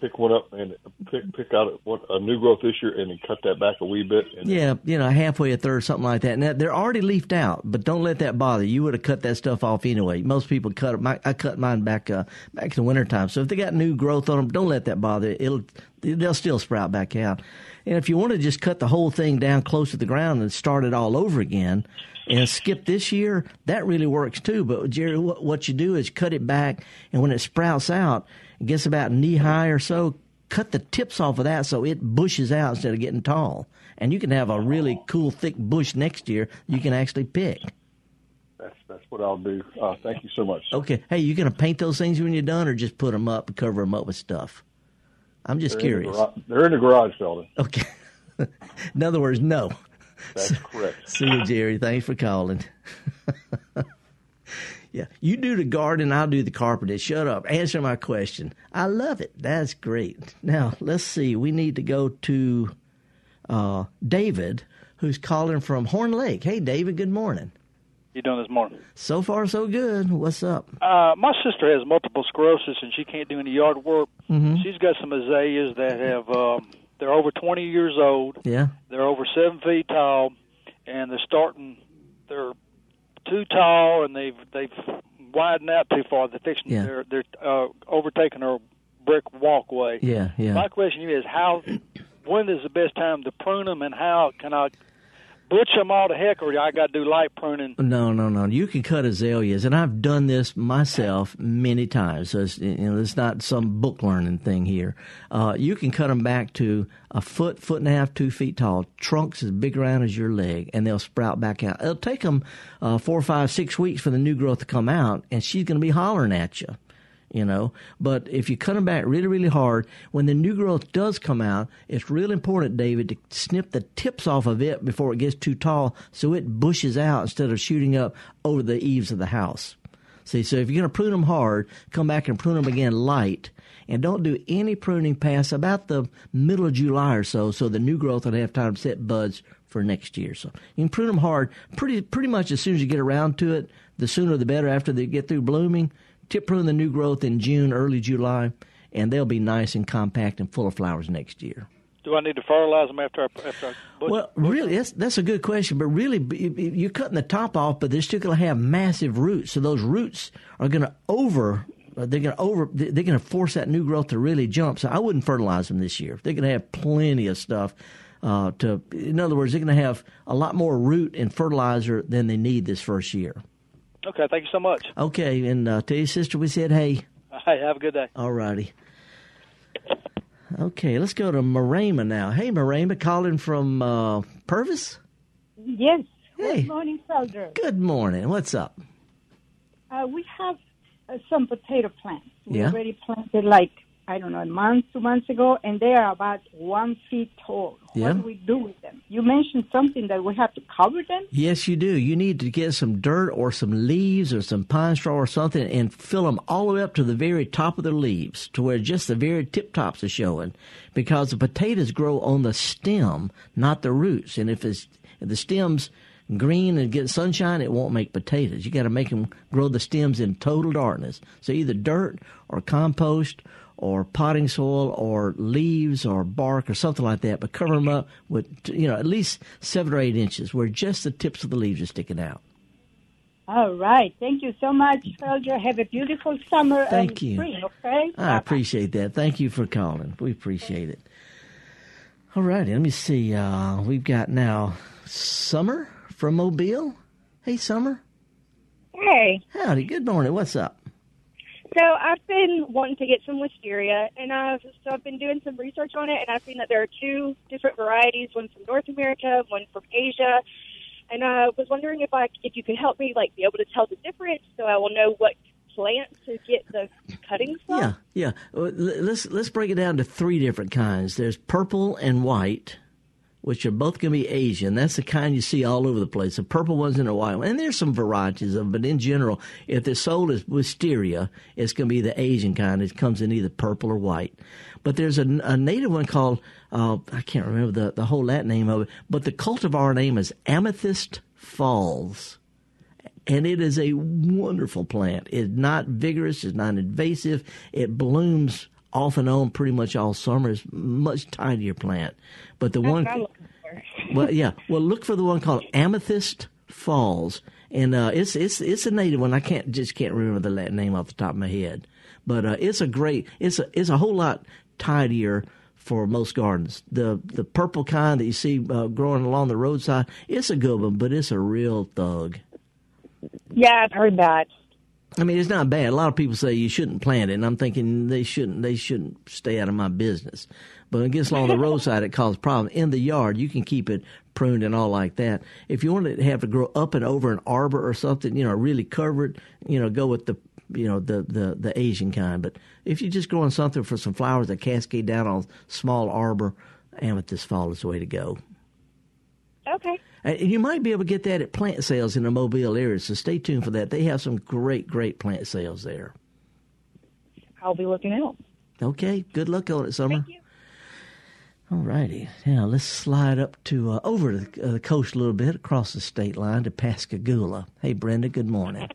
pick one up and pick pick out a, a new growth this year, and then cut that back a wee bit. And yeah, you know, halfway, a third, something like that. And that, they're already leafed out, but don't let that bother you. You would have cut that stuff off anyway. Most people cut it. My, I cut mine back uh, back in the wintertime. So if they got new growth on them, don't let that bother you. It'll They'll still sprout back out. And if you want to just cut the whole thing down close to the ground and start it all over again and skip this year, that really works too. But, Jerry, what you do is cut it back, and when it sprouts out, it gets about knee-high or so, cut the tips off of that so it bushes out instead of getting tall. And you can have a really cool, thick bush next year you can actually pick. That's that's what I'll do. Uh, thank you so much. Okay. Hey, you going to paint those things when you're done, or just put them up and cover them up with stuff? I'm just they're curious. In the they're in the garage, Felder. Okay. In other words, no. That's so, correct. See you, Jerry. Thanks for calling. Yeah. You do the garden, I'll do the carpentry. Shut up. Answer my question. I love it. That's great. Now, let's see. We need to go to uh, David, who's calling from Horn Lake. Hey, David, good morning. You doing this morning? So far, so good. What's up? Uh, my sister has multiple sclerosis, and she can't do any yard work. Mm-hmm. She's got some azaleas that have um, they're over twenty years old. Yeah, they're over seven feet tall, and they're starting. They're too tall, and they've they've widened out too far. They're fixing. Yeah. They're they're uh, overtaking her brick walkway. Yeah, yeah. My question is how. When is the best time to prune them, and how can I? Butch them all to heck, or I got to do light pruning? No, no, no. You can cut azaleas, and I've done this myself many times. So it's, you know, it's not some book learning thing here. Uh, you can cut them back to a foot, foot and a half, two feet tall, trunks as big around as your leg, and they'll sprout back out. It'll take them uh, four, five, six weeks for the new growth to come out, and she's going to be hollering at you. You know, but if you cut them back really, really hard, when the new growth does come out, it's real important, David, to snip the tips off of it before it gets too tall so it bushes out instead of shooting up over the eaves of the house. See, so if you're going to prune them hard, come back and prune them again light, and don't do any pruning past about the middle of July or so, so the new growth will have time to set buds for next year. So you can prune them hard pretty, pretty much as soon as you get around to it, the sooner the better after they get through blooming. Tip prune the new growth in June, early July, and they'll be nice and compact and full of flowers next year. Do I need to fertilize them after I, after I bush? Well, really, that's, that's a good question. But really, you're cutting the top off, but they're still going to have massive roots. So those roots are going to over. They're going to over. They're going to force that new growth to really jump. So I wouldn't fertilize them this year. They're going to have plenty of stuff. Uh, to in other words, they're going to have a lot more root and fertilizer than they need this first year. Okay, thank you so much. Okay, and uh, to your sister, we said, hey. Hey, have a good day. All righty. Okay, let's go to Marema now. Hey, Marema, calling from uh, Purvis? Yes. Hey. Good morning, Felder. Good morning. What's up? Uh, we have uh, some potato plants. We yeah. already planted like I don't know, a month, two months ago, and they are about one feet tall. Yeah. What do we do with them? You mentioned something that we have to cover them? Yes, you do. You need to get some dirt or some leaves or some pine straw or something and fill them all the way up to the very top of the leaves to where just the very tip-tops are showing, because the potatoes grow on the stem, not the roots. And if, it's, if the stem's green and get sunshine, it won't make potatoes. You got to make them grow the stems in total darkness. So either dirt or compost or potting soil or leaves or bark or something like that, but cover them up with, you know, at least seven or eight inches where just the tips of the leaves are sticking out. All right. Thank you so much, Felder. Have a beautiful summer. Thank and you. Spring, okay? I appreciate that. Thank you for calling. We appreciate it. All right. Let me see. Uh, we've got now Summer from Mobile. Hey, Summer. Hey. Howdy. Good morning. What's up? So I've been wanting to get some wisteria, and I've so I've been doing some research on it, and I've seen that there are two different varieties, one from North America, one from Asia, and I was wondering if I if you could help me, like, be able to tell the difference so I will know what plant to get the cuttings from. Yeah, yeah. Let's, let's break it down to three different kinds. There's purple and white, which are both going to be Asian. That's the kind you see all over the place, the purple ones and the white ones. And there's some varieties of them, but in general, if they're sold as wisteria, it's going to be the Asian kind. It comes in either purple or white. But there's a, a native one called, uh, I can't remember the, the whole Latin name of it, but the cultivar name is Amethyst Falls. And it is a wonderful plant. It's not vigorous. It's not invasive. It blooms off and on pretty much all summer. Is much tidier plant. But the That's one, I'm looking for. well, yeah, well, look for the one called Amethyst Falls, and uh, it's it's it's a native one. I can't just can't remember the Latin name off the top of my head, but uh, it's a great. It's a it's a whole lot tidier for most gardens. The the purple kind that you see uh, growing along the roadside, it's a good one, but it's a real thug. Yeah, I've heard that. I mean, it's not bad. A lot of people say you shouldn't plant it, and I'm thinking they shouldn't. They shouldn't stay out of my business. But when it gets along the roadside, it causes problems. In the yard, you can keep it pruned and all like that. If you want it to have to grow up and over an arbor or something, you know, really covered, you know, go with the, you know, the, the, the Asian kind. But if you're just growing something for some flowers that cascade down on small arbor, Amethyst Fall is the way to go. Okay. And you might be able to get that at plant sales in the Mobile area, so stay tuned for that. They have some great, great plant sales there. I'll be looking out. Okay. Good luck on it, Summer. Thank you. All righty. Now, let's slide up to uh, over the, uh, the coast a little bit, across the state line to Pascagoula. Hey, Brenda, good morning.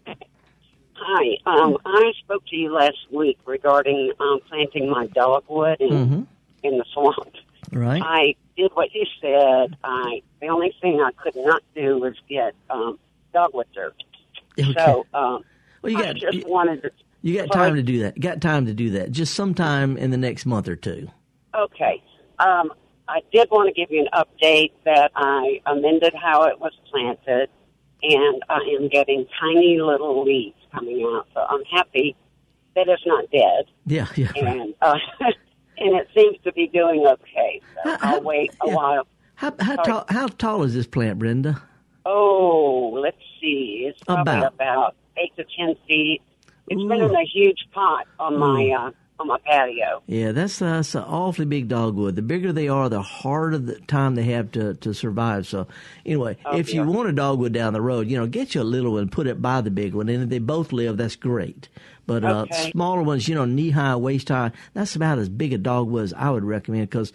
Hi. Um, I spoke to you last week regarding um, planting my dogwood in, mm-hmm. in the swamp. Right. I did what you said. I the only thing I could not do was get um, dogwood dirt. Okay. So um, well, you got, I just you, wanted to. You got time I, to do that. You got time to do that. Just sometime in the next month or two. Okay. Um, I did want to give you an update that I amended how it was planted, and I am getting tiny little leaves coming out. So I'm happy that it's not dead. Yeah. Yeah. And. Uh, And it seems to be doing okay. So how, I'll wait a yeah. while. How, how, tall, how tall is this plant, Brenda? Oh, let's see. It's probably about, about eight to ten feet. It's Ooh. been in a huge pot on Ooh. my uh, on my patio. Yeah, that's, uh, that's an awfully big dogwood. The bigger they are, the harder the time they have to, to survive. So anyway, oh, if yeah. you want a dogwood down the road, you know, get you a little one and put it by the big one. And if they both live, that's great. But uh, okay. smaller ones, you know, knee-high, waist-high, that's about as big a dogwood as I would recommend, because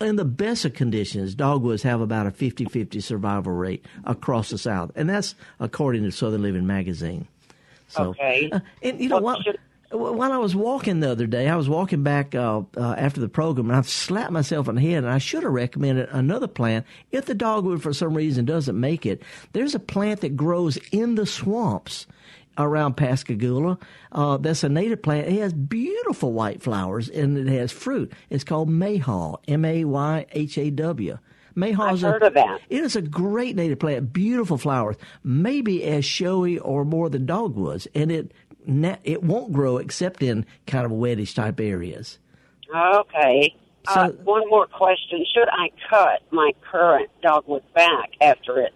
in the best of conditions, dogwoods have about a fifty-fifty survival rate across the South. And that's according to Southern Living Magazine. So, okay. Uh, and, you know, well, while, should... while I was walking the other day, I was walking back uh, uh, after the program, and I slapped myself on the head, and I should have recommended another plant. If the dogwood for some reason doesn't make it, there's a plant that grows in the swamps around Pascagoula. Uh, that's a native plant. It has beautiful white flowers, and it has fruit. It's called Mayhaw, M A Y H A W. Mayhaw's I've heard a, of that. It is a great native plant, beautiful flowers, maybe as showy or more than dogwoods, and it it won't grow except in kind of wettish type areas. Okay. So, uh, one more question. Should I cut my current dogwood back after it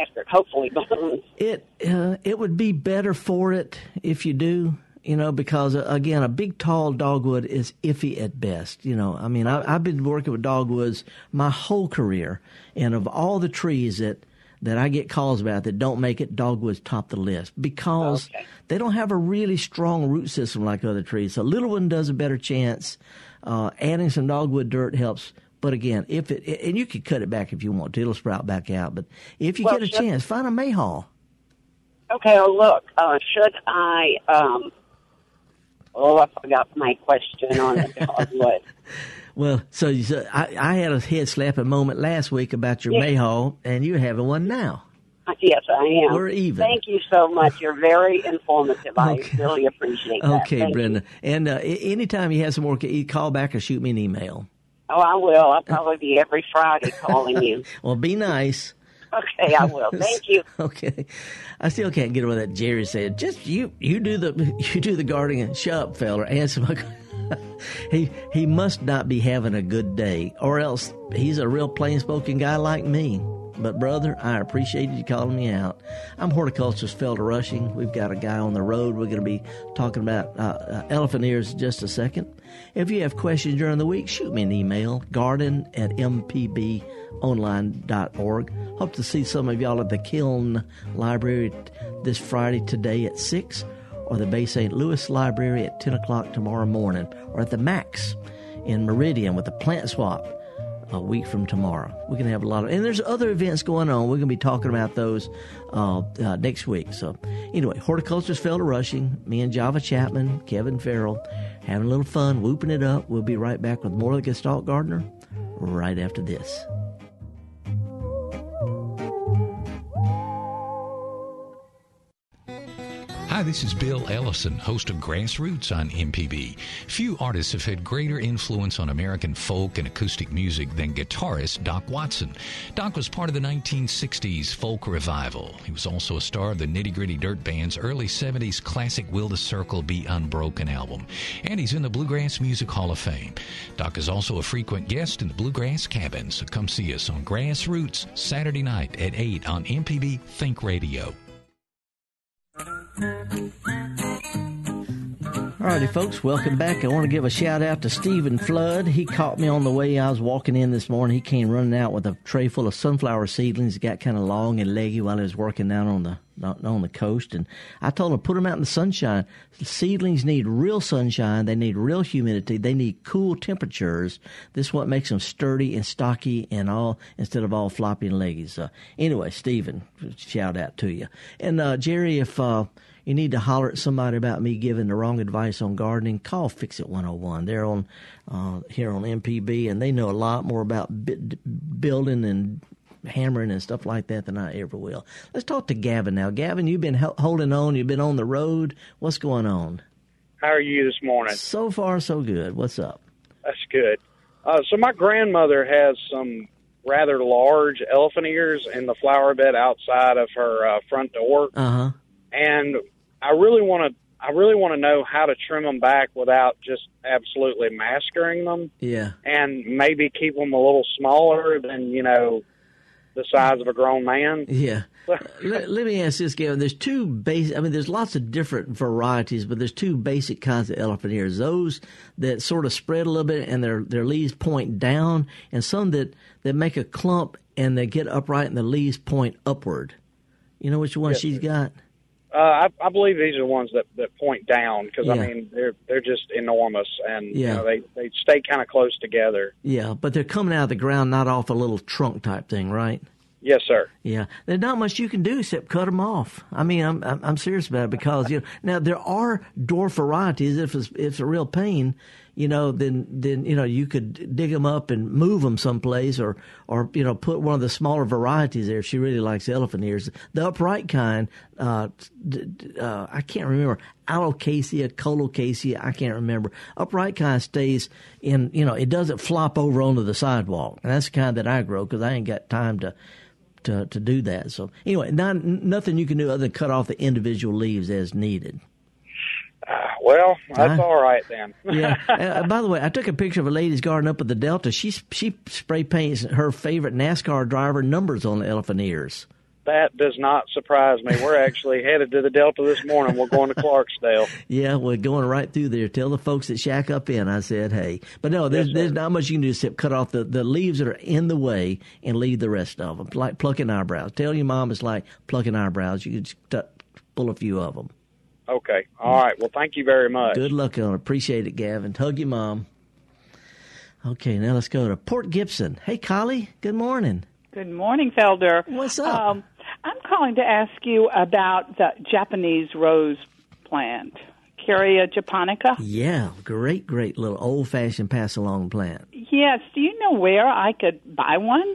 After it hopefully blooms? It, uh, it would be better for it if you do. you know, because, again, a big, tall dogwood is iffy at best. You know, I mean, I, I've been working with dogwoods my whole career, and of all the trees that, that I get calls about that don't make it, dogwoods top the list because okay. they don't have a really strong root system like other trees. So a little one does a better chance. Uh, adding some dogwood dirt helps. But again, if it, and you could cut it back if you want to, it'll sprout back out. But if you well, get a should, chance, find a mayhaw. Okay, well, look, uh, should I, um, oh, I forgot my question on the dogwood. Well, so, you, so I, I had a head slapping moment last week about your yes. mayhaw, and you're having one now. Yes, I am. We're even. Thank you so much. You're very informative. Okay. I really appreciate that. Okay, Thank Brenda. You. And uh, anytime you have some more, call back or shoot me an email. Oh, I will. I'll probably be every Friday calling you. Well, be nice. Okay, I will. Thank you. Okay. I still can't get over that Jerry said. Just you you do the you do the gardening and shut up, fella. Answer my He he must not be having a good day, or else he's a real plain spoken guy like me. But, brother, I appreciate you calling me out. I'm horticulturist Felder Rushing. We've got a guy on the road. We're going to be talking about uh, uh, elephant ears in just a second. If you have questions during the week, shoot me an email, garden at m p b online dot org. Hope to see some of y'all at the Kiln Library this Friday today at six, or the Bay Saint Louis Library at ten o'clock tomorrow morning, or at the Max in Meridian with the plant swap a week from tomorrow. We're going to have a lot of, and there's other events going on. We're going to be talking about those uh, uh, next week. So anyway, horticulturist Felder Rushing, me and Java Chapman, Kevin Farrell, having a little fun, whooping it up. We'll be right back with more of the Gestalt Gardener right after this. Hi, this is Bill Ellison, host of Grassroots on M P B. Few artists have had greater influence on American folk and acoustic music than guitarist Doc Watson. Doc was part of the nineteen sixties folk revival. He was also a star of the Nitty Gritty Dirt Band's early seventies classic Will the Circle Be Unbroken album. And he's in the Bluegrass Music Hall of Fame. Doc is also a frequent guest in the Bluegrass Cabin, so come see us on Grassroots Saturday night at eight on M P B Think Radio. Alrighty, folks, welcome back. I want to give a shout out to Stephen Flood. He caught me on the way I was walking in this morning. He came running out with a tray full of sunflower seedlings. He got kind of long and leggy while he was working down on the on the coast, and I told him put them out in the sunshine. Seedlings need real sunshine. They need real humidity. They need cool temperatures. This is what makes them sturdy and stocky and all, instead of all floppy and leggy. So anyway, Stephen, shout out to you. And uh, Jerry, if uh, you need to holler at somebody about me giving the wrong advice on gardening, call Fix It one oh one. They're on uh, here on M P B, and they know a lot more about bi- building and hammering and stuff like that than I ever will. Let's talk to Gavin now. Gavin, you've been ho- holding on. You've been on the road. What's going on? How are you this morning? So far, so good. What's up? That's good. Uh, so my grandmother has some rather large elephant ears in the flower bed outside of her uh, front door. Uh-huh. And I really want to I really want to know how to trim them back without just absolutely massacring them. Yeah. And maybe keep them a little smaller than, you know, the size of a grown man. Yeah. let, let me ask this, Gavin. There's two basic, I mean, there's lots of different varieties, but there's two basic kinds of elephant ears. Those that sort of spread a little bit and their, their leaves point down, and some that, that make a clump and they get upright and the leaves point upward. You know which one yes, she's got? Uh, I, I believe these are the ones that, that point down because, yeah. I mean, they're they're just enormous, and yeah. you know, they, they stay kind of close together. Yeah, but they're coming out of the ground, not off a little trunk type thing, right? Yes, sir. Yeah, there's not much you can do except cut them off. I mean, I'm I'm, I'm serious about it because, you know, now there are dwarf varieties. If it's, if it's a real pain, you know, then, then, you know, you could dig them up and move them someplace, or, or, you know, put one of the smaller varieties there if she really likes elephant ears. The upright kind, uh, d- d- uh, I can't remember, alocasia, colocasia, I can't remember. Upright kind stays in, you know, it doesn't flop over onto the sidewalk. And that's the kind that I grow because I ain't got time to, to, to do that. So anyway, not, nothing you can do other than cut off the individual leaves as needed. Uh, well, that's I, all right then. Yeah. Uh, by the way, I took a picture of a lady's garden up at the Delta. She she spray paints her favorite NASCAR driver numbers on the elephant ears. That does not surprise me. We're actually headed to the Delta this morning. We're going to Clarksdale. Yeah, we're going right through there. Tell the folks that Shack Up In, I said, hey. But no, there's, yes, there's not much you can do except cut off the, the leaves that are in the way and leave the rest of them, like plucking eyebrows. Tell your mom it's like plucking eyebrows. You can just t- pull a few of them. Okay. All right. Well, thank you very much. Good luck on it. Appreciate it, Gavin. Hug your mom. Okay, now let's go to Port Gibson. Hey, Collie, good morning. Good morning, Felder. What's up? Um, I'm calling to ask you about the Japanese rose plant, Caria japonica. Yeah, great, great little old-fashioned pass-along plant. Yes. Do you know where I could buy one?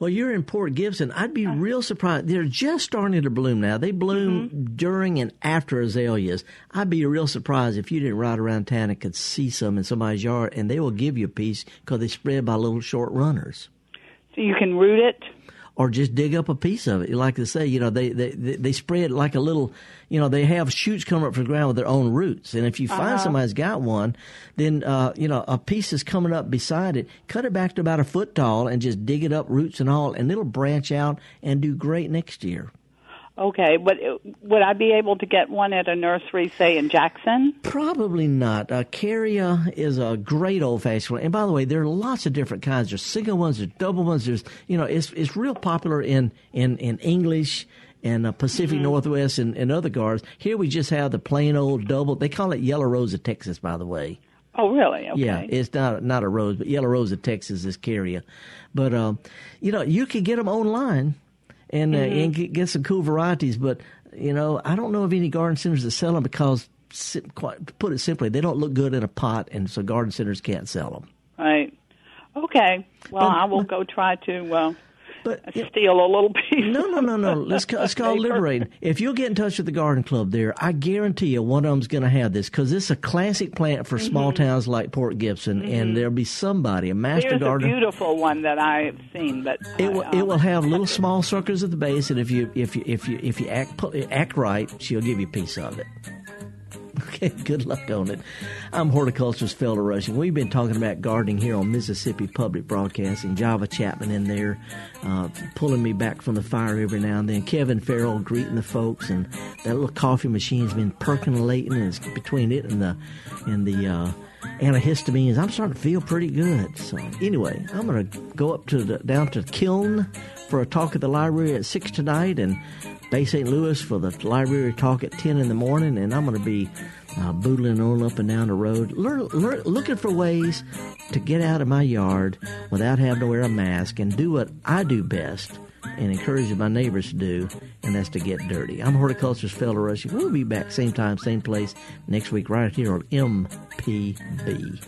Well, you're in Port Gibson. I'd be real surprised. They're just starting to bloom now. They bloom mm-hmm. during and after azaleas. I'd be real surprised if you didn't ride around town and could see some in somebody's yard, and they will give you a piece because they spread by little short runners. So you can root it? Or just dig up a piece of it. Like I say, you know, they, they, they spread like a little, you know, they have shoots coming up from the ground with their own roots. And if you find uh-huh. somebody's got one, then, uh, you know, a piece is coming up beside it. Cut it back to about a foot tall and just dig it up, roots and all, and it'll branch out and do great next year. Okay, but would I be able to get one at a nursery, say, in Jackson? Probably not. Uh, Caria is a great old-fashioned one. And by the way, there are lots of different kinds. There's single ones, there's double ones. There's, you know, it's it's real popular in, in, in English and uh, Pacific mm-hmm. Northwest and, and other gardens. Here we just have the plain old double. They call it Yellow Rose of Texas, by the way. Oh, really? Okay. Yeah, it's not not a rose, but Yellow Rose of Texas is Caria. But, um, you know, you can get them online. And, uh, mm-hmm. and get, get some cool varieties. But, you know, I don't know of any garden centers that sell them because, quite, put it simply, they don't look good in a pot, and so garden centers can't sell them. Right. Okay. Well, but, I will but, go try to uh, but, steal a little piece. No, no, no, no. Let's call, let's call Liberating. If you'll get in touch with the garden club there, I guarantee you one of them's going to have this because this is a classic plant for mm-hmm. small towns like Port Gibson, mm-hmm. and there'll be somebody, a master There's gardener. There's a beautiful one that I've seen, but it I, will, um, it will have little small circles at the base, and if you if you if you if you act act right, she'll give you a piece of it. Okay, good luck on it. I'm horticulturist Felder Rushing. We've been talking about gardening here on Mississippi Public Broadcasting. Java Chapman in there uh, pulling me back from the fire every now and then. Kevin Farrell greeting the folks, and that little coffee machine's been percolating, and it's between it and the and the uh, antihistamines. I'm starting to feel pretty good. So anyway, I'm going to go up to the, down to Kiln for a talk at the library at six tonight, and Bay Saint Louis for the library talk at ten in the morning, and I'm going to be uh, boodling on up and down the road, learn, learn, looking for ways to get out of my yard without having to wear a mask and do what I do best and encourage my neighbors to do, and that's to get dirty. I'm horticulturist Felder Rushing. We'll be back same time, same place next week right here on M P B.